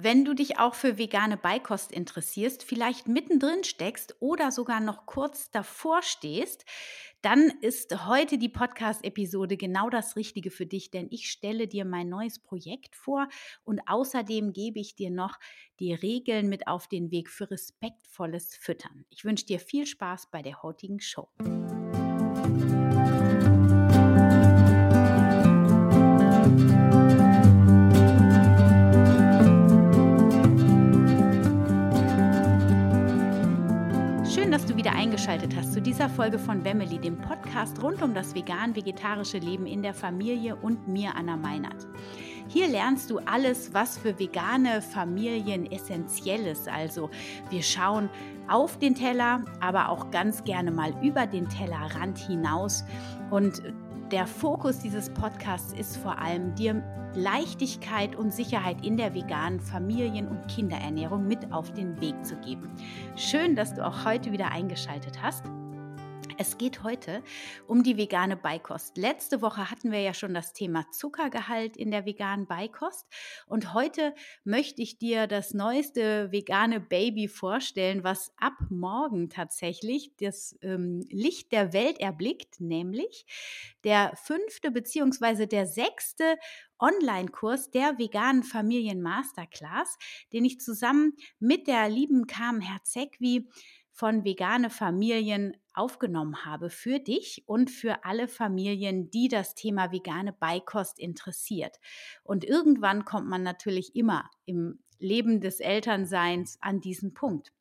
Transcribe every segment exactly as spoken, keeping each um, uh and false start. Wenn du dich auch für vegane Beikost interessierst, vielleicht mittendrin steckst oder sogar noch kurz davor stehst, dann ist heute die Podcast-Episode genau das Richtige für dich, denn ich stelle dir mein neues Projekt vor und außerdem gebe ich dir noch die Regeln mit auf den Weg für respektvolles Füttern. Ich wünsche dir viel Spaß bei der heutigen Show. Wieder eingeschaltet hast zu dieser Folge von Wemily, dem Podcast rund um das vegan-vegetarische Leben in der Familie und mir, Anna Meinert. Hier lernst du alles, was für vegane Familien essentiell ist. Also wir schauen auf den Teller, aber auch ganz gerne mal über den Tellerrand hinaus. Und der Fokus dieses Podcasts ist vor allem, dir Leichtigkeit und Sicherheit in der veganen Familien- und Kinderernährung mit auf den Weg zu geben. Schön, dass du auch heute wieder eingeschaltet hast. Es geht heute um die vegane Beikost. Letzte Woche hatten wir ja schon das Thema Zuckergehalt in der veganen Beikost und heute möchte ich dir das neueste vegane Baby vorstellen, was ab morgen tatsächlich das ähm, Licht der Welt erblickt, nämlich der fünfte bzw. der sechste Online-Kurs der Veganen Familien Masterclass, den ich zusammen mit der lieben Carmen Herzegwi von Vegane Familien aufgenommen habe für dich und für alle Familien, die das Thema vegane Beikost interessiert. Und irgendwann kommt man natürlich immer im Leben des Elternseins an diesen Punkt.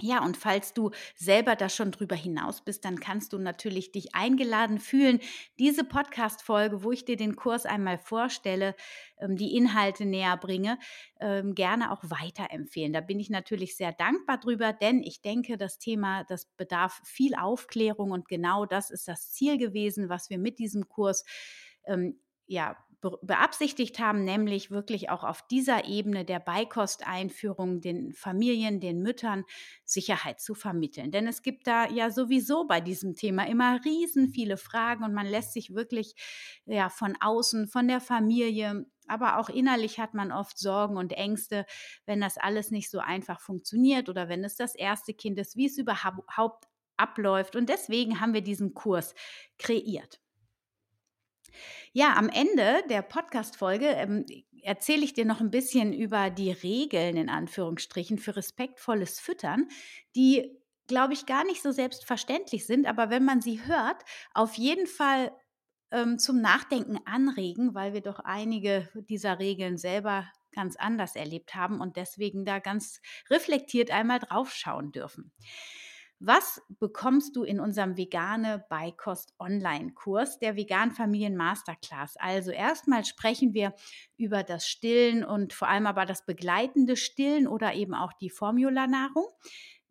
Ja, und falls du selber da schon drüber hinaus bist, dann kannst du natürlich dich eingeladen fühlen, diese Podcast-Folge, wo ich dir den Kurs einmal vorstelle, die Inhalte näher bringe, gerne auch weiterempfehlen. Da bin ich natürlich sehr dankbar drüber, denn ich denke, das Thema, das bedarf viel Aufklärung und genau das ist das Ziel gewesen, was wir mit diesem Kurs ähm, ja, beabsichtigt haben, nämlich wirklich auch auf dieser Ebene der Beikosteinführung den Familien, den Müttern Sicherheit zu vermitteln. Denn es gibt da ja sowieso bei diesem Thema immer riesen viele Fragen und man lässt sich wirklich ja, von außen, von der Familie, aber auch innerlich hat man oft Sorgen und Ängste, wenn das alles nicht so einfach funktioniert oder wenn es das erste Kind ist, wie es überhaupt abläuft. Und deswegen haben wir diesen Kurs kreiert. Ja, am Ende der Podcast-Folge ähm, erzähle ich dir noch ein bisschen über die Regeln in Anführungsstrichen für respektvolles Füttern, die, glaube ich, gar nicht so selbstverständlich sind, aber wenn man sie hört, auf jeden Fall ähm, zum Nachdenken anregen, weil wir doch einige dieser Regeln selber ganz anders erlebt haben und deswegen da ganz reflektiert einmal drauf schauen dürfen. Was bekommst du in unserem Vegane Beikost Online-Kurs der Vegan Familien Masterclass? Also erstmal sprechen wir über das Stillen und vor allem aber das begleitende Stillen oder eben auch die Formularnahrung,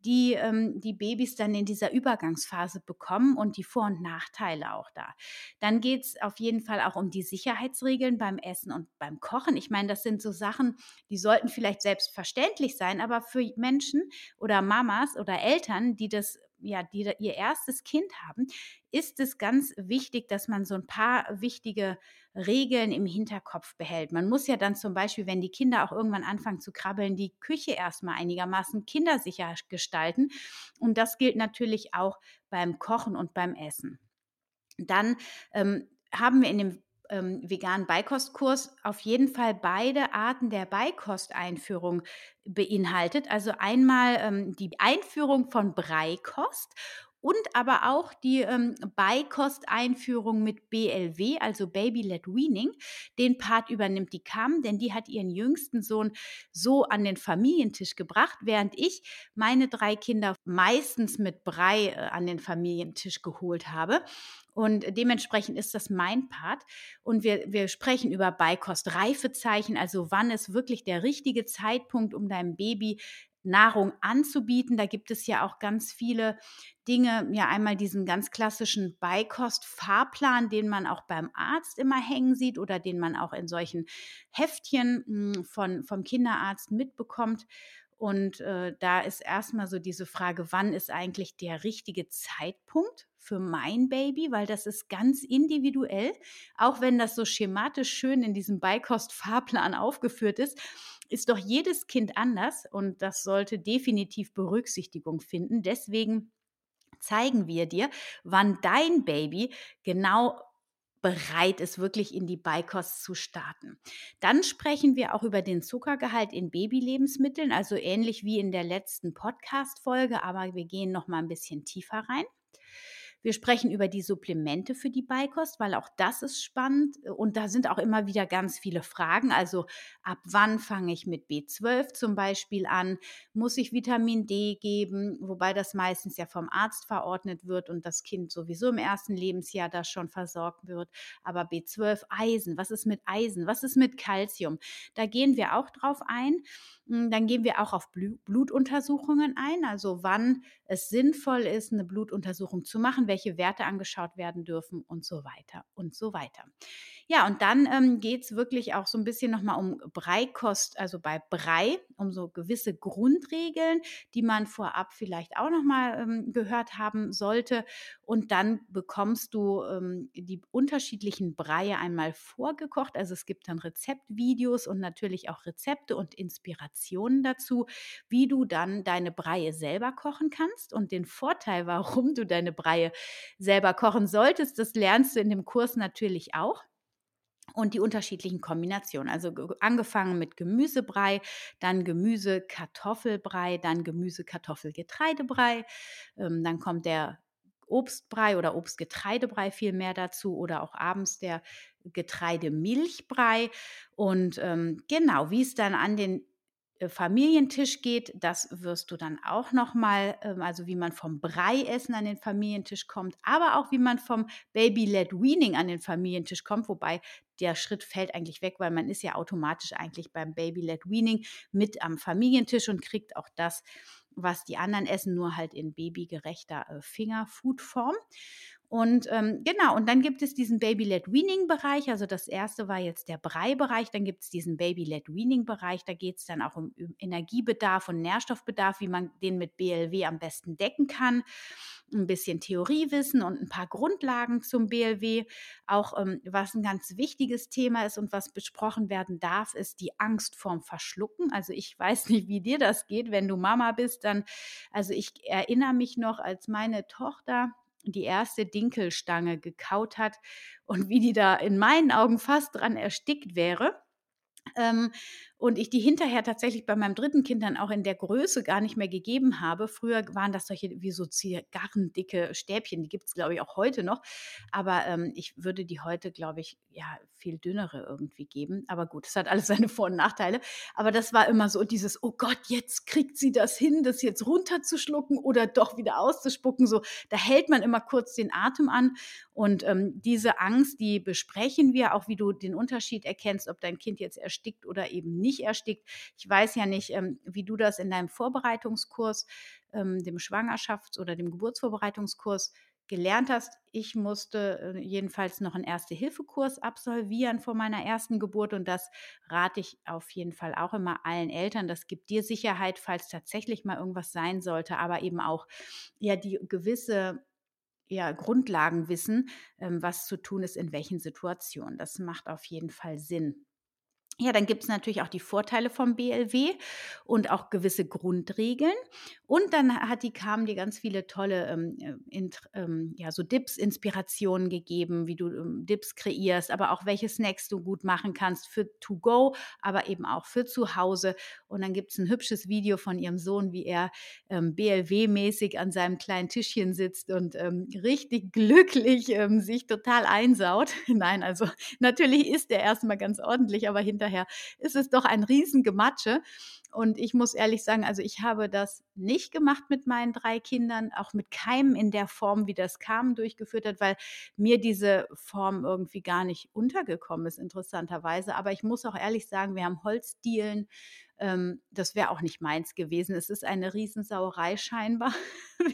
die ähm, die Babys dann in dieser Übergangsphase bekommen und die Vor- und Nachteile auch da. Dann geht es auf jeden Fall auch um die Sicherheitsregeln beim Essen und beim Kochen. Ich meine, das sind so Sachen, die sollten vielleicht selbstverständlich sein, aber für Menschen oder Mamas oder Eltern, die das ja, die da ihr erstes Kind haben, ist es ganz wichtig, dass man so ein paar wichtige Regeln im Hinterkopf behält. Man muss ja dann zum Beispiel, wenn die Kinder auch irgendwann anfangen zu krabbeln, die Küche erstmal einigermaßen kindersicher gestalten. Und das gilt natürlich auch beim Kochen und beim Essen. Dann ähm, haben wir in dem ähm, veganen Beikostkurs auf jeden Fall beide Arten der Beikosteinführung beinhaltet. Also einmal ähm, die Einführung von Breikost und aber auch die ähm, Beikosteinführung mit B L W, also Baby-led Weaning. Den Part übernimmt die Carmen, denn die hat ihren jüngsten Sohn so an den Familientisch gebracht, während ich meine drei Kinder meistens mit Brei äh, an den Familientisch geholt habe. Und dementsprechend ist das mein Part. Und wir, wir sprechen über Beikost-Reifezeichen, also wann ist wirklich der richtige Zeitpunkt, um deinem Baby Nahrung anzubieten. Da gibt es ja auch ganz viele Dinge. Ja, einmal diesen ganz klassischen Beikost-Fahrplan, den man auch beim Arzt immer hängen sieht oder den man auch in solchen Heftchen von, vom Kinderarzt mitbekommt. Und äh, da ist erstmal so diese Frage, wann ist eigentlich der richtige Zeitpunkt für mein Baby? Weil das ist ganz individuell, auch wenn das so schematisch schön in diesem Beikost-Fahrplan aufgeführt ist. ist doch jedes Kind anders und das sollte definitiv Berücksichtigung finden. Deswegen zeigen wir dir, wann dein Baby genau bereit ist, wirklich in die Beikost zu starten. Dann sprechen wir auch über den Zuckergehalt in Babylebensmitteln, also ähnlich wie in der letzten Podcast-Folge, aber wir gehen noch mal ein bisschen tiefer rein. Wir sprechen über die Supplemente für die Beikost, weil auch das ist spannend und da sind auch immer wieder ganz viele Fragen. Also ab wann fange ich mit B zwölf zum Beispiel an? Muss ich Vitamin D geben? Wobei das meistens ja vom Arzt verordnet wird und das Kind sowieso im ersten Lebensjahr da schon versorgt wird. Aber B zwölf, Eisen, was ist mit Eisen? Was ist mit Kalzium? Da gehen wir auch drauf ein. Dann gehen wir auch auf Blutuntersuchungen ein, also wann es sinnvoll ist, eine Blutuntersuchung zu machen, welche Werte angeschaut werden dürfen und so weiter und so weiter. Ja, und dann ähm, geht es wirklich auch so ein bisschen nochmal um Breikost, also bei Brei, um so gewisse Grundregeln, die man vorab vielleicht auch nochmal ähm, gehört haben sollte. Und dann bekommst du ähm, die unterschiedlichen Breie einmal vorgekocht. Also es gibt dann Rezeptvideos und natürlich auch Rezepte und Inspirationen dazu, wie du dann deine Breie selber kochen kannst. Und den Vorteil, warum du deine Breie selber kochen solltest, das lernst du in dem Kurs natürlich auch. Und die unterschiedlichen Kombinationen, also angefangen mit Gemüsebrei, dann Gemüse-Kartoffelbrei, dann Gemüse-Kartoffel-Getreidebrei, dann kommt der Obstbrei oder Obstgetreidebrei viel mehr dazu oder auch abends der Getreidemilchbrei. Und ähm, genau, wie es dann an den Familientisch geht, das wirst du dann auch nochmal, also wie man vom Breiessen an den Familientisch kommt, aber auch wie man vom Baby-Led-Weaning an den Familientisch kommt, wobei der Schritt fällt eigentlich weg, weil man ist ja automatisch eigentlich beim Baby-Led-Weaning mit am Familientisch und kriegt auch das, was die anderen essen, nur halt in babygerechter Fingerfood-Form. Und ähm, genau, und dann gibt es diesen Baby-Led-Weaning-Bereich, also das erste war jetzt der Brei-Bereich, dann gibt es diesen Baby-Led-Weaning-Bereich, da geht es dann auch um Energiebedarf und Nährstoffbedarf, wie man den mit B L W am besten decken kann, ein bisschen Theoriewissen und ein paar Grundlagen zum B L W, auch ähm, was ein ganz wichtiges Thema ist und was besprochen werden darf, ist die Angst vorm Verschlucken, also ich weiß nicht, wie dir das geht, wenn du Mama bist, dann, also ich erinnere mich noch, als meine Tochter die erste Dinkelstange gekaut hat und wie die da in meinen Augen fast dran erstickt wäre. Ähm, und ich die hinterher tatsächlich bei meinem dritten Kind dann auch in der Größe gar nicht mehr gegeben habe. Früher waren das solche wie so zigarrendicke Stäbchen, die gibt es, glaube ich, auch heute noch. Aber ähm, ich würde die heute, glaube ich, ja, viel dünnere irgendwie geben. Aber gut, es hat alles seine Vor- und Nachteile. Aber das war immer so dieses, oh Gott, jetzt kriegt sie das hin, das jetzt runterzuschlucken oder doch wieder auszuspucken. So, da hält man immer kurz den Atem an. Und ähm, diese Angst, die besprechen wir, auch wie du den Unterschied erkennst, ob dein Kind jetzt erstickt oder eben nicht erstickt. Ich weiß ja nicht, ähm, wie du das in deinem Vorbereitungskurs, ähm, dem Schwangerschafts- oder dem Geburtsvorbereitungskurs gelernt hast. Ich musste äh, jedenfalls noch einen Erste-Hilfe-Kurs absolvieren vor meiner ersten Geburt und das rate ich auf jeden Fall auch immer allen Eltern. Das gibt dir Sicherheit, falls tatsächlich mal irgendwas sein sollte, aber eben auch ja die gewisse ja, Grundlagenwissen, ähm, was zu tun ist, in welchen Situationen. Das macht auf jeden Fall Sinn. Ja, dann gibt es natürlich auch die Vorteile vom B L W und auch gewisse Grundregeln. Und dann hat die Carmen dir ganz viele tolle ähm, in, ähm, ja, so Dips-Inspirationen gegeben, wie du ähm, Dips kreierst, aber auch welche Snacks du gut machen kannst für To-Go, aber eben auch für zu Hause. Und dann gibt es ein hübsches Video von ihrem Sohn, wie er ähm, B L W-mäßig an seinem kleinen Tischchen sitzt und ähm, richtig glücklich ähm, sich total einsaut. Nein, also natürlich isst er erstmal ganz ordentlich, aber hinterher Daher ist es doch ein Riesengematsche und ich muss ehrlich sagen, also ich habe das nicht gemacht mit meinen drei Kindern, auch mit keinem in der Form, wie das Carmen durchgeführt hat, weil mir diese Form irgendwie gar nicht untergekommen ist, interessanterweise, aber ich muss auch ehrlich sagen, wir haben Holzdielen, ähm, das wäre auch nicht meins gewesen, es ist eine Riesensauerei scheinbar,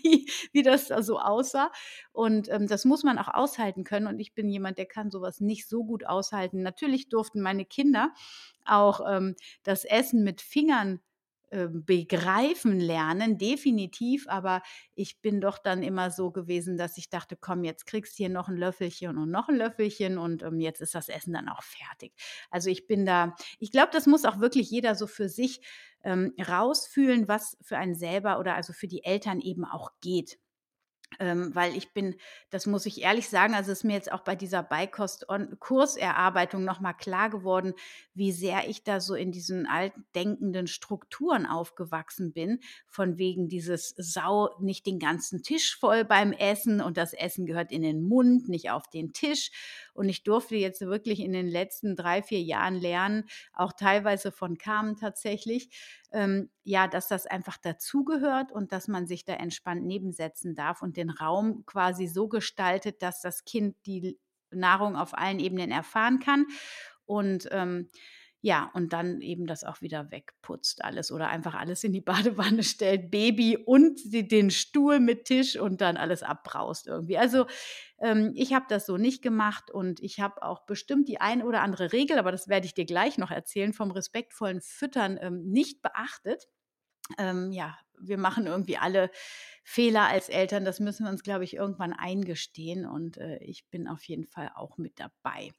wie, wie das da so aussah und ähm, das muss man auch aushalten können und ich bin jemand, der kann sowas nicht so gut aushalten. Natürlich durften meine Kinder auch ähm, das Essen mit Fingern äh, begreifen lernen, definitiv, aber ich bin doch dann immer so gewesen, dass ich dachte, komm, jetzt kriegst du hier noch ein Löffelchen und noch ein Löffelchen und ähm, jetzt ist das Essen dann auch fertig. Also ich bin da, ich glaube, das muss auch wirklich jeder so für sich ähm, rausfühlen, was für einen selber oder also für die Eltern eben auch geht. Ähm, weil ich bin, das muss ich ehrlich sagen, also ist mir jetzt auch bei dieser Beikost-Kurserarbeitung nochmal klar geworden, wie sehr ich da so in diesen altdenkenden Strukturen aufgewachsen bin, von wegen dieses Sau nicht den ganzen Tisch voll beim Essen und das Essen gehört in den Mund, nicht auf den Tisch. Und ich durfte jetzt wirklich in den letzten drei, vier Jahren lernen, auch teilweise von Carmen tatsächlich, ähm, ja, dass das einfach dazugehört und dass man sich da entspannt nebensetzen darf und den Raum quasi so gestaltet, dass das Kind die Nahrung auf allen Ebenen erfahren kann und ähm, ja, und dann eben das auch wieder wegputzt alles oder einfach alles in die Badewanne stellt, Baby und die, den Stuhl mit Tisch und dann alles abbraust irgendwie. Also ähm, ich habe das so nicht gemacht und ich habe auch bestimmt die ein oder andere Regel, aber das werde ich dir gleich noch erzählen, vom respektvollen Füttern ähm, nicht beachtet. Ähm, ja, wir machen irgendwie alle Fehler als Eltern, das müssen wir uns, glaube ich, irgendwann eingestehen und äh, ich bin auf jeden Fall auch mit dabei.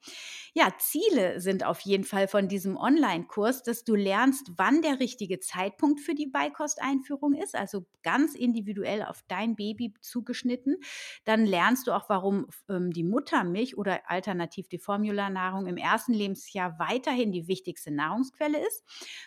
Ja, Ziele sind auf jeden Fall von diesem Online-Kurs, dass du lernst, wann der richtige Zeitpunkt für die Beikosteinführung ist, also ganz individuell auf dein Baby zugeschnitten. Dann lernst du auch, warum ähm, die Muttermilch oder alternativ die Formularnahrung im ersten Lebensjahr weiterhin die wichtigste Nahrungsquelle ist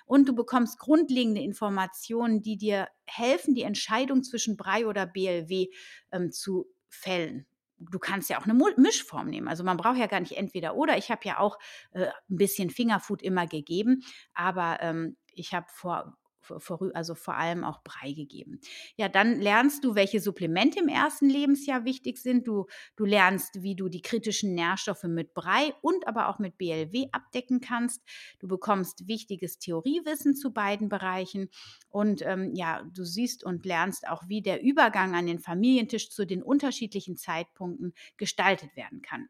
und du bekommst grundlegende Informationen, die dir helfen, die Entscheidung zwischen Brei oder B L W ähm, zu fällen. Du kannst ja auch eine Mischform nehmen. Also man braucht ja gar nicht entweder oder. Ich habe ja auch äh, ein bisschen Fingerfood immer gegeben, aber ähm, ich habe vor, vor, also vor allem auch Brei gegeben. Ja, dann lernst du, welche Supplemente im ersten Lebensjahr wichtig sind. Du, du lernst, wie du die kritischen Nährstoffe mit Brei und aber auch mit B L W abdecken kannst. Du bekommst wichtiges Theoriewissen zu beiden Bereichen und ähm, ja, du siehst und lernst auch, wie der Übergang an den Familientisch zu den unterschiedlichen Zeitpunkten gestaltet werden kann.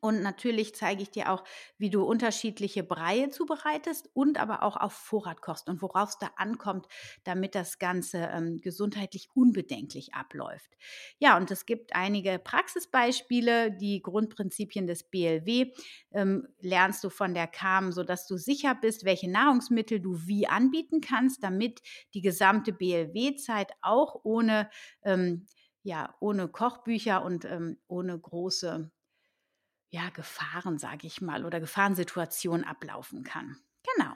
Und natürlich zeige ich dir auch, wie du unterschiedliche Breie zubereitest und aber auch auf Vorrat kochst und worauf es da ankommt, damit das Ganze ähm, gesundheitlich unbedenklich abläuft. Ja, und es gibt einige Praxisbeispiele, die Grundprinzipien des B L W ähm, lernst du von der Carmen, sodass du sicher bist, welche Nahrungsmittel du wie anbieten kannst, damit die gesamte B L W-Zeit auch ohne, ähm, ja, ohne Kochbücher und ähm, ohne große ja, Gefahren, sage ich mal, oder Gefahrensituation ablaufen kann. Genau.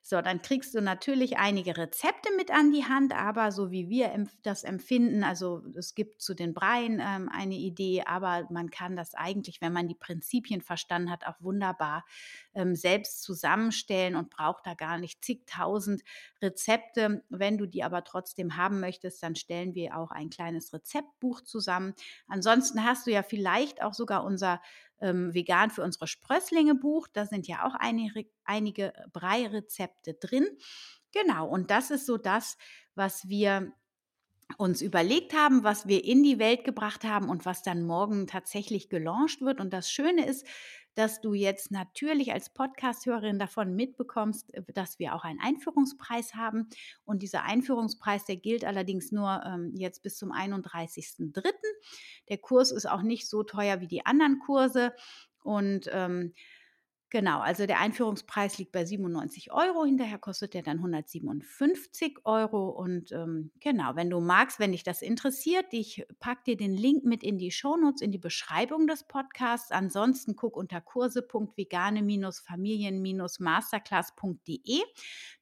So, dann kriegst du natürlich einige Rezepte mit an die Hand, aber so wie wir das empfinden, also es gibt zu den Breien ähm, eine Idee, aber man kann das eigentlich, wenn man die Prinzipien verstanden hat, auch wunderbar ähm, selbst zusammenstellen und braucht da gar nicht zigtausend Rezepte. Wenn du die aber trotzdem haben möchtest, dann stellen wir auch ein kleines Rezeptbuch zusammen. Ansonsten hast du ja vielleicht auch sogar unser ähm, Vegan für unsere Sprösslinge Buch, da sind ja auch einige, einige Brei-Rezepte drin. Genau, und das ist so das, was wir uns überlegt haben, was wir in die Welt gebracht haben und was dann morgen tatsächlich gelauncht wird. Und das Schöne ist, dass du jetzt natürlich als Podcast-Hörerin davon mitbekommst, dass wir auch einen Einführungspreis haben. Und dieser Einführungspreis, der gilt allerdings nur ähm, jetzt bis zum einunddreißigsten dritten Der Kurs ist auch nicht so teuer wie die anderen Kurse und ähm, genau, also der Einführungspreis liegt bei siebenundneunzig Euro, hinterher kostet der dann hundertsiebenundfünfzig Euro und ähm, genau, wenn du magst, wenn dich das interessiert, ich packe dir den Link mit in die Shownotes, in die Beschreibung des Podcasts, ansonsten guck unter kurse Punkt vegane Familien Masterclass Punkt de,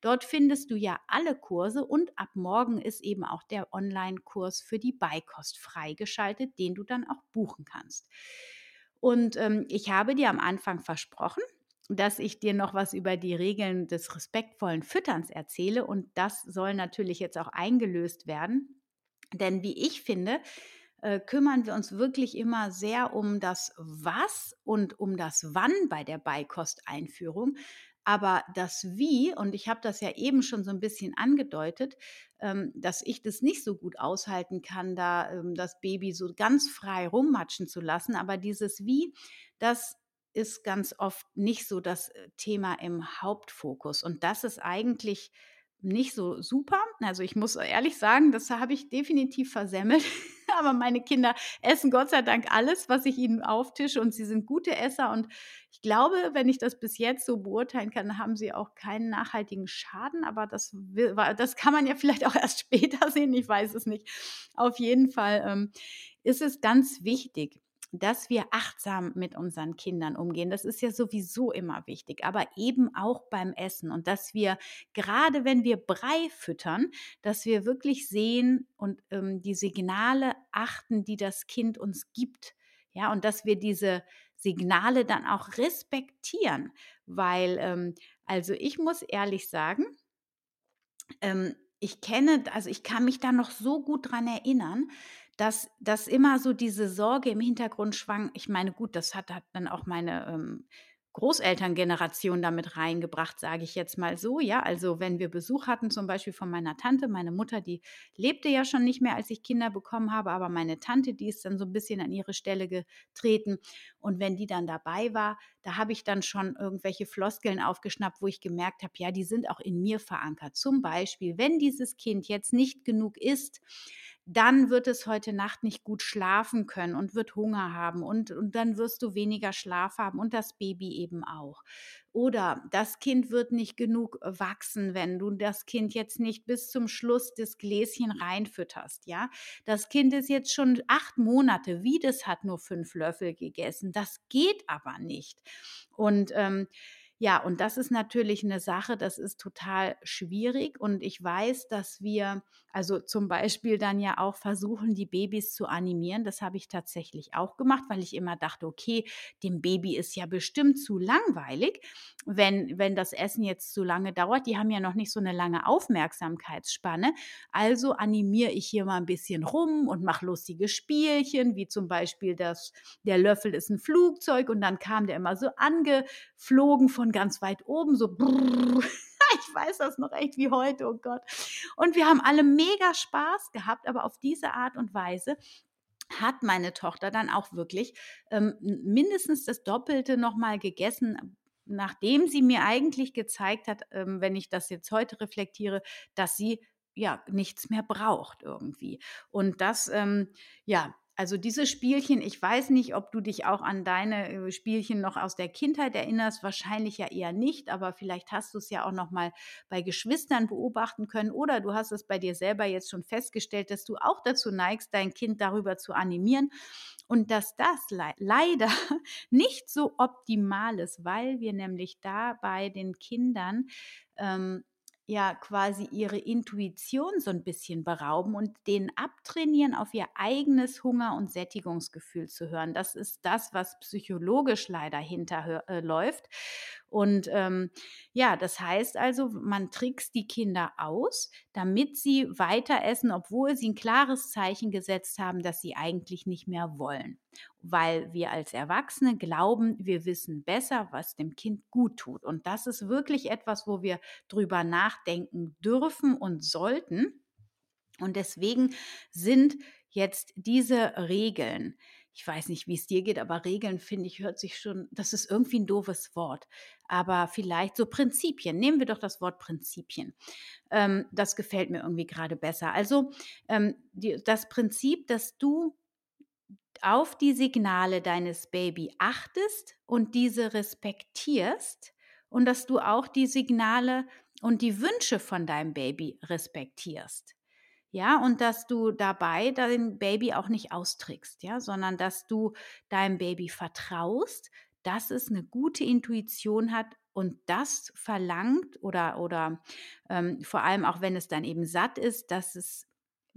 dort findest du ja alle Kurse und ab morgen ist eben auch der Online-Kurs für die Beikost freigeschaltet, den du dann auch buchen kannst. Und ähm, ich habe dir am Anfang versprochen, dass ich dir noch was über die Regeln des respektvollen Fütterns erzähle und das soll natürlich jetzt auch eingelöst werden, denn wie ich finde, äh, kümmern wir uns wirklich immer sehr um das Was und um das Wann bei der Beikosteinführung, aber das Wie, und ich habe das ja eben schon so ein bisschen angedeutet, ähm, dass ich das nicht so gut aushalten kann, da ähm, das Baby so ganz frei rummatschen zu lassen, aber dieses Wie, das ist ganz oft nicht so das Thema im Hauptfokus und das ist eigentlich nicht so super. Also ich muss ehrlich sagen, das habe ich definitiv versemmelt. Aber meine Kinder essen Gott sei Dank alles, was ich ihnen auftische, und sie sind gute Esser. Und ich glaube, wenn ich das bis jetzt so beurteilen kann, haben sie auch keinen nachhaltigen Schaden. Aber das, das kann man ja vielleicht auch erst später sehen. Ich weiß es nicht. Auf jeden Fall ähm, ist es ganz wichtig, dass wir achtsam mit unseren Kindern umgehen. Das ist ja sowieso immer wichtig, aber eben auch beim Essen. Und dass wir, gerade wenn wir Brei füttern, dass wir wirklich sehen und ähm, die Signale achten, die das Kind uns gibt. Ja, und dass wir diese Signale dann auch respektieren. Weil, ähm, also ich muss ehrlich sagen, ähm, ich kenne, also ich kann mich da noch so gut dran erinnern, dass, dass immer so diese Sorge im Hintergrund schwang. Ich meine, gut, das hat, hat dann auch meine ähm, Großelterngeneration damit reingebracht, sage ich jetzt mal so. Ja, also wenn wir Besuch hatten, zum Beispiel von meiner Tante, meine Mutter, die lebte ja schon nicht mehr, als ich Kinder bekommen habe, aber meine Tante, die ist dann so ein bisschen an ihre Stelle getreten. Und wenn die dann dabei war, da habe ich dann schon irgendwelche Floskeln aufgeschnappt, wo ich gemerkt habe, ja, die sind auch in mir verankert. Zum Beispiel, wenn dieses Kind jetzt nicht genug isst, dann wird es heute Nacht nicht gut schlafen können und wird Hunger haben und, und dann wirst du weniger Schlaf haben und das Baby eben auch. Oder das Kind wird nicht genug wachsen, wenn du das Kind jetzt nicht bis zum Schluss das Gläschen reinfütterst. Ja? Das Kind ist jetzt schon acht Monate, wie das hat nur fünf Löffel gegessen. Das geht aber nicht. Und ähm, ja, und das ist natürlich eine Sache, das ist total schwierig, und ich weiß, dass wir also zum Beispiel dann ja auch versuchen, die Babys zu animieren. Das habe ich tatsächlich auch gemacht, weil ich immer dachte, okay, dem Baby ist ja bestimmt zu langweilig, wenn, wenn das Essen jetzt zu lange dauert. Die haben ja noch nicht so eine lange Aufmerksamkeitsspanne. Also animiere ich hier mal ein bisschen rum und mache lustige Spielchen, wie zum Beispiel, das, der Löffel ist ein Flugzeug, und dann kam der immer so angeflogen von ganz weit oben, so brrr. Ich weiß das noch echt wie heute, oh Gott. Und wir haben alle mega Spaß gehabt, aber auf diese Art und Weise hat meine Tochter dann auch wirklich ähm, mindestens das Doppelte nochmal gegessen, nachdem sie mir eigentlich gezeigt hat, ähm, wenn ich das jetzt heute reflektiere, dass sie ja nichts mehr braucht irgendwie. Und das, ähm, ja, also diese Spielchen, ich weiß nicht, ob du dich auch an deine Spielchen noch aus der Kindheit erinnerst, wahrscheinlich ja eher nicht, aber vielleicht hast du es ja auch noch mal bei Geschwistern beobachten können oder du hast es bei dir selber jetzt schon festgestellt, dass du auch dazu neigst, dein Kind darüber zu animieren, und dass das le- leider nicht so optimal ist, weil wir nämlich da bei den Kindern ähm, ja quasi ihre Intuition so ein bisschen berauben und denen abtrainieren, auf ihr eigenes Hunger- und Sättigungsgefühl zu hören. Das ist das, was psychologisch leider hinterläuft. Und ähm, ja, das heißt also, man trickst die Kinder aus, damit sie weiter essen, obwohl sie ein klares Zeichen gesetzt haben, dass sie eigentlich nicht mehr wollen. Weil wir als Erwachsene glauben, wir wissen besser, was dem Kind gut tut. Und das ist wirklich etwas, wo wir drüber nachdenken dürfen und sollten. Und deswegen sind jetzt diese Regeln, ich weiß nicht, wie es dir geht, aber Regeln, finde ich, hört sich schon, das ist irgendwie ein doofes Wort. Aber vielleicht so Prinzipien, nehmen wir doch das Wort Prinzipien. Ähm, das gefällt mir irgendwie gerade besser. Also ähm, die, das Prinzip, dass du auf die Signale deines Babys achtest und diese respektierst und dass du auch die Signale und die Wünsche von deinem Baby respektierst. Ja, und dass du dabei dein Baby auch nicht austrickst, ja, sondern dass du deinem Baby vertraust, dass es eine gute Intuition hat und das verlangt oder, oder ähm, vor allem auch, wenn es dann eben satt ist, dass es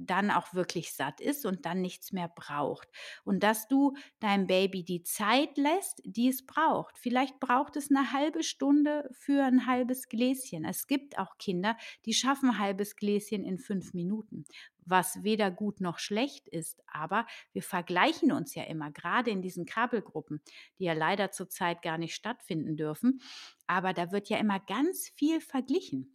dann auch wirklich satt ist und dann nichts mehr braucht. Und dass du deinem Baby die Zeit lässt, die es braucht. Vielleicht braucht es eine halbe Stunde für ein halbes Gläschen. Es gibt auch Kinder, die schaffen ein halbes Gläschen in fünf Minuten, was weder gut noch schlecht ist. Aber wir vergleichen uns ja immer, gerade in diesen Krabbelgruppen, die ja leider zurzeit gar nicht stattfinden dürfen. Aber da wird ja immer ganz viel verglichen.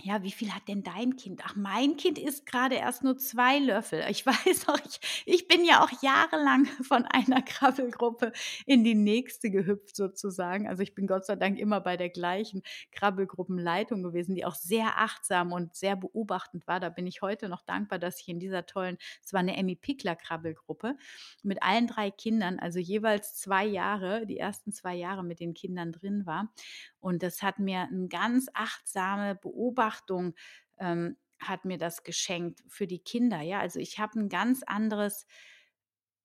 ja, wie viel hat denn dein Kind? Ach, mein Kind isst gerade erst nur zwei Löffel. Ich weiß auch, ich, ich bin ja auch jahrelang von einer Krabbelgruppe in die nächste gehüpft sozusagen. Also ich bin Gott sei Dank immer bei der gleichen Krabbelgruppenleitung gewesen, die auch sehr achtsam und sehr beobachtend war. Da bin ich heute noch dankbar, dass ich in dieser tollen, es war eine Emmi Pikler Krabbelgruppe mit allen drei Kindern, also jeweils zwei Jahre, die ersten zwei Jahre mit den Kindern drin war. Und das hat mir eine ganz achtsame Beobachtung, ähm, hat mir das geschenkt für die Kinder. Ja, also ich habe ein ganz anderes,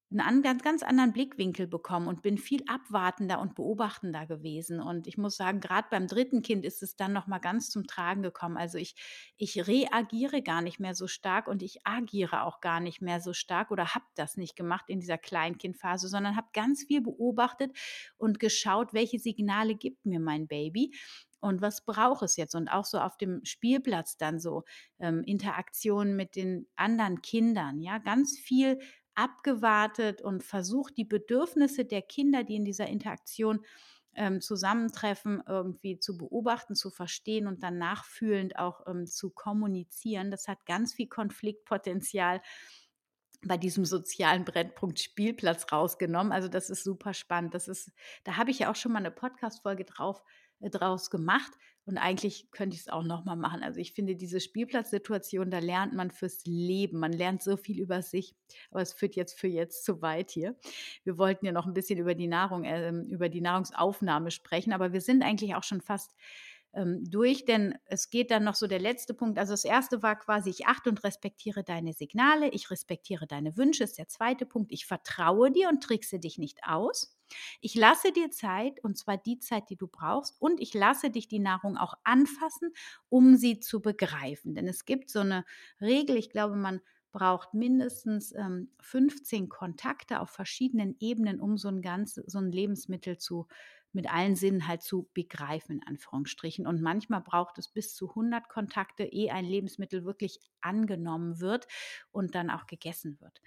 einen ganz, ganz anderen Blickwinkel bekommen und bin viel abwartender und beobachtender gewesen. Und ich muss sagen, gerade beim dritten Kind ist es dann nochmal ganz zum Tragen gekommen. Also ich, ich reagiere gar nicht mehr so stark und ich agiere auch gar nicht mehr so stark oder habe das nicht gemacht in dieser Kleinkindphase, sondern habe ganz viel beobachtet und geschaut, welche Signale gibt mir mein Baby. Und was braucht es jetzt? Und auch so auf dem Spielplatz dann so ähm, Interaktionen mit den anderen Kindern. Ja, ganz viel abgewartet und versucht, die Bedürfnisse der Kinder, die in dieser Interaktion ähm, zusammentreffen, irgendwie zu beobachten, zu verstehen und dann nachfühlend auch ähm, zu kommunizieren. Das hat ganz viel Konfliktpotenzial bei diesem sozialen Brennpunkt Spielplatz rausgenommen. Also das ist super spannend. Das ist, da habe ich ja auch schon mal eine Podcast-Folge drauf draus gemacht und eigentlich könnte ich es auch nochmal machen. Also ich finde diese Spielplatzsituation, da lernt man fürs Leben, man lernt so viel über sich, aber es führt jetzt für jetzt zu weit hier. Wir wollten ja noch ein bisschen über die Nahrung, äh, über die Nahrungsaufnahme sprechen, aber wir sind eigentlich auch schon fast ähm, durch, denn es geht dann noch so der letzte Punkt, also das erste war quasi, ich achte und respektiere deine Signale, ich respektiere deine Wünsche, ist der zweite Punkt, ich vertraue dir und trickse dich nicht aus. Ich lasse dir Zeit, und zwar die Zeit, die du brauchst, und ich lasse dich die Nahrung auch anfassen, um sie zu begreifen. Denn es gibt so eine Regel, ich glaube, man braucht mindestens ähm, fünfzehn Kontakte auf verschiedenen Ebenen, um so ein, ganz, so ein Lebensmittel zu, mit allen Sinnen halt zu begreifen, in Anführungsstrichen. Und manchmal braucht es bis zu hundert Kontakte, ehe ein Lebensmittel wirklich angenommen wird und dann auch gegessen wird.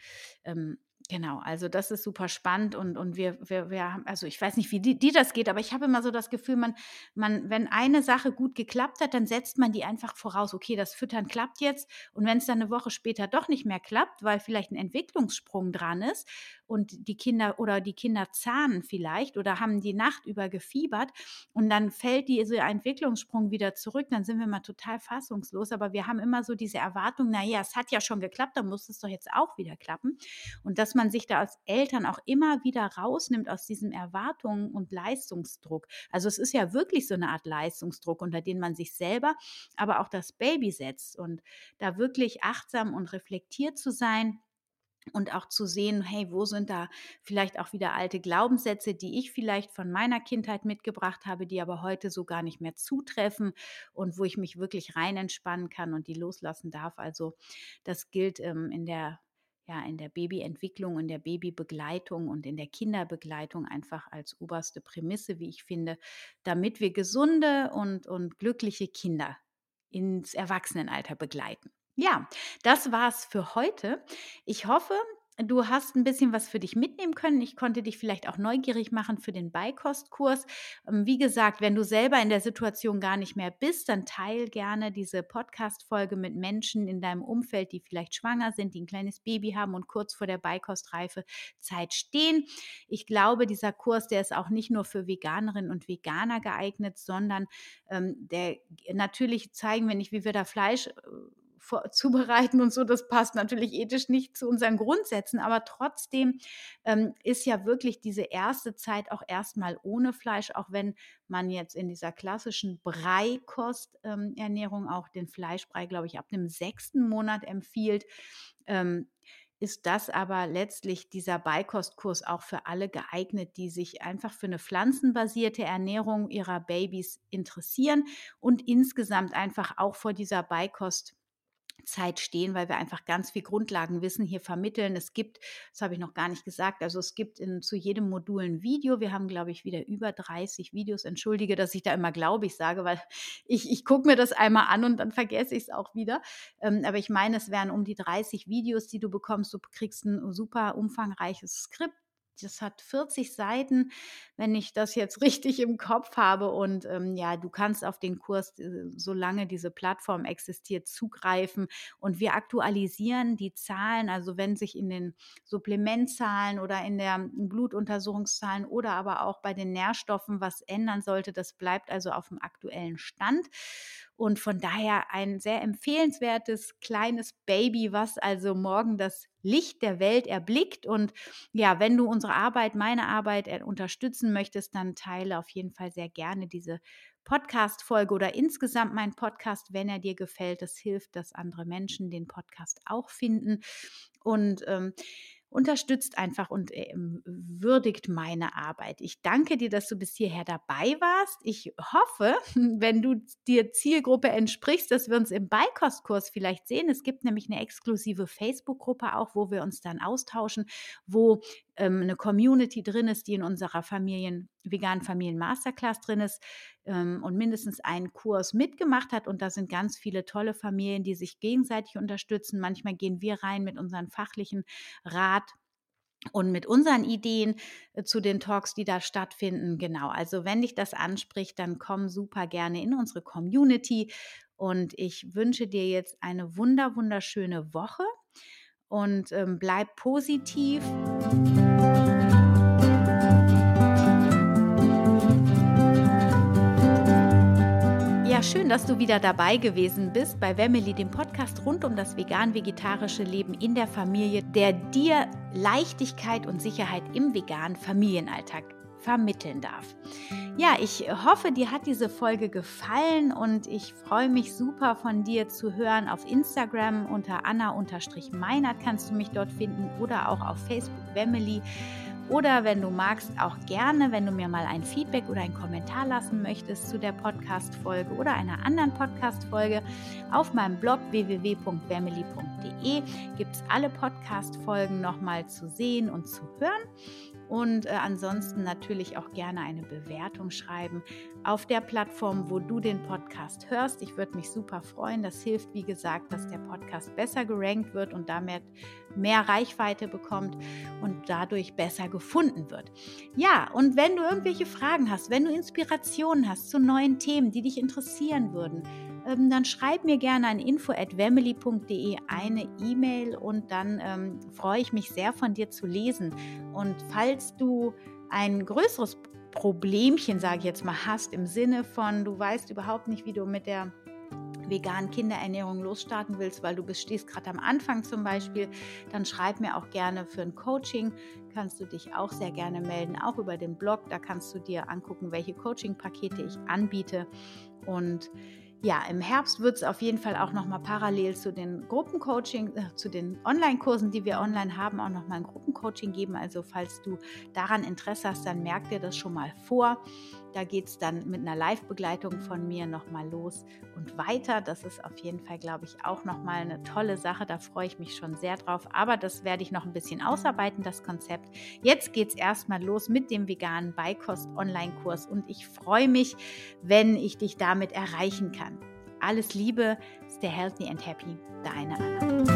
Ähm, Genau, also das ist super spannend und, und wir, wir, wir haben, also ich weiß nicht, wie die, die das geht, aber ich habe immer so das Gefühl, man, man, wenn eine Sache gut geklappt hat, dann setzt man die einfach voraus, okay, das Füttern klappt jetzt, und wenn es dann eine Woche später doch nicht mehr klappt, weil vielleicht ein Entwicklungssprung dran ist und die Kinder oder die Kinder zahnen vielleicht oder haben die Nacht über gefiebert und dann fällt dieser Entwicklungssprung wieder zurück, dann sind wir mal total fassungslos, aber wir haben immer so diese Erwartung, naja, es hat ja schon geklappt, dann muss es doch jetzt auch wieder klappen, und dass man man sich da als Eltern auch immer wieder rausnimmt aus diesen Erwartungen und Leistungsdruck. Also es ist ja wirklich so eine Art Leistungsdruck, unter den man sich selber, aber auch das Baby setzt, und da wirklich achtsam und reflektiert zu sein und auch zu sehen, hey, wo sind da vielleicht auch wieder alte Glaubenssätze, die ich vielleicht von meiner Kindheit mitgebracht habe, die aber heute so gar nicht mehr zutreffen und wo ich mich wirklich rein entspannen kann und die loslassen darf. Also das gilt ähm, in der Ja, in der Babyentwicklung, in der Babybegleitung und in der Kinderbegleitung einfach als oberste Prämisse, wie ich finde, damit wir gesunde und, und glückliche Kinder ins Erwachsenenalter begleiten. Ja, das war's für heute. Ich hoffe, du hast ein bisschen was für dich mitnehmen können. Ich konnte dich vielleicht auch neugierig machen für den Beikostkurs. Wie gesagt, wenn du selber in der Situation gar nicht mehr bist, dann teile gerne diese Podcast-Folge mit Menschen in deinem Umfeld, die vielleicht schwanger sind, die ein kleines Baby haben und kurz vor der Beikostreife Zeit stehen. Ich glaube, dieser Kurs, der ist auch nicht nur für Veganerinnen und Veganer geeignet, sondern ähm, der, natürlich zeigen wir nicht, wie wir da Fleisch zubereiten und so, das passt natürlich ethisch nicht zu unseren Grundsätzen, aber trotzdem ähm, ist ja wirklich diese erste Zeit auch erstmal ohne Fleisch, auch wenn man jetzt in dieser klassischen Breikosternährung ähm, auch den Fleischbrei, glaube ich, ab dem sechsten Monat empfiehlt, ähm, ist das aber letztlich dieser Beikostkurs auch für alle geeignet, die sich einfach für eine pflanzenbasierte Ernährung ihrer Babys interessieren und insgesamt einfach auch vor dieser Beikost Zeit stehen, weil wir einfach ganz viel Grundlagenwissen hier vermitteln. Es gibt, das habe ich noch gar nicht gesagt, also es gibt in, zu jedem Modul ein Video. Wir haben, glaube ich, wieder über dreißig Videos. Entschuldige, dass ich da immer glaube ich sage, weil ich, ich gucke mir das einmal an und dann vergesse ich es auch wieder. Ähm, aber ich meine, es wären um die dreißig Videos, die du bekommst. Du kriegst ein super umfangreiches Skript, das hat vierzig Seiten, wenn ich das jetzt richtig im Kopf habe. Und ähm, ja, du kannst auf den Kurs, solange diese Plattform existiert, zugreifen. Und wir aktualisieren die Zahlen, also wenn sich in den Supplementzahlen oder in der Blutuntersuchungszahlen oder aber auch bei den Nährstoffen was ändern sollte, das bleibt also auf dem aktuellen Stand. Und von daher ein sehr empfehlenswertes kleines Baby, was also morgen das Licht der Welt erblickt. Und ja, wenn du unsere Arbeit, meine Arbeit unterstützen möchtest, dann teile auf jeden Fall sehr gerne diese Podcast-Folge oder insgesamt meinen Podcast, wenn er dir gefällt. Das hilft, dass andere Menschen den Podcast auch finden. Und ähm, unterstützt einfach und würdigt meine Arbeit. Ich danke dir, dass du bis hierher dabei warst. Ich hoffe, wenn du dir Zielgruppe entsprichst, dass wir uns im Beikostkurs vielleicht sehen. Es gibt nämlich eine exklusive Facebook-Gruppe auch, wo wir uns dann austauschen, wo ähm, eine Community drin ist, die in unserer Familien, Vegan Familien Masterclass drin ist ähm, und mindestens einen Kurs mitgemacht hat. Und da sind ganz viele tolle Familien, die sich gegenseitig unterstützen. Manchmal gehen wir rein mit unseren fachlichen Rat und mit unseren Ideen zu den Talks, die da stattfinden. Genau, also wenn dich das anspricht, dann komm super gerne in unsere Community. Und ich wünsche dir jetzt eine wunder, wunderschöne Woche und ähm, bleib positiv. Schön, dass du wieder dabei gewesen bist bei Wemily, dem Podcast rund um das vegan-vegetarische Leben in der Familie, der dir Leichtigkeit und Sicherheit im veganen Familienalltag vermitteln darf. Ja, ich hoffe, dir hat diese Folge gefallen und ich freue mich super von dir zu hören. Auf Instagram unter Anna-Meinert kannst du mich dort finden oder auch auf Facebook Wemily. Oder wenn du magst, auch gerne, wenn du mir mal ein Feedback oder einen Kommentar lassen möchtest zu der Podcast-Folge oder einer anderen Podcast-Folge. Auf meinem Blog w w w punkt wemily punkt d e gibt es alle Podcast-Folgen nochmal zu sehen und zu hören. Und äh, ansonsten natürlich auch gerne eine Bewertung schreiben auf der Plattform, wo du den Podcast hörst. Ich würde mich super freuen. Das hilft, wie gesagt, dass der Podcast besser gerankt wird und damit mehr Reichweite bekommt und dadurch besser gefunden wird. Ja, und wenn du irgendwelche Fragen hast, wenn du Inspirationen hast zu neuen Themen, die dich interessieren würden, ähm, dann schreib mir gerne an info at wemily punkt d e eine E-Mail und dann ähm, freue ich mich sehr, von dir zu lesen. Und falls Falls du ein größeres Problemchen, sage ich jetzt mal, hast im Sinne von, du weißt überhaupt nicht, wie du mit der veganen Kinderernährung losstarten willst, weil du bist, stehst gerade am Anfang zum Beispiel, dann schreib mir auch gerne für ein Coaching, kannst du dich auch sehr gerne melden, auch über den Blog, da kannst du dir angucken, welche Coaching-Pakete ich anbiete. Und ja, im Herbst wird es auf jeden Fall auch nochmal parallel zu den Gruppencoaching, äh, zu den Online-Kursen, die wir online haben, auch nochmal ein Gruppencoaching geben. Also falls du daran Interesse hast, dann merk dir das schon mal vor. Da geht es dann mit einer Live-Begleitung von mir nochmal los und weiter. Das ist auf jeden Fall, glaube ich, auch nochmal eine tolle Sache. Da freue ich mich schon sehr drauf. Aber das werde ich noch ein bisschen ausarbeiten, das Konzept. Jetzt geht es erstmal los mit dem veganen Beikost-Online-Kurs. Und ich freue mich, wenn ich dich damit erreichen kann. Alles Liebe, stay healthy and happy, deine Anna.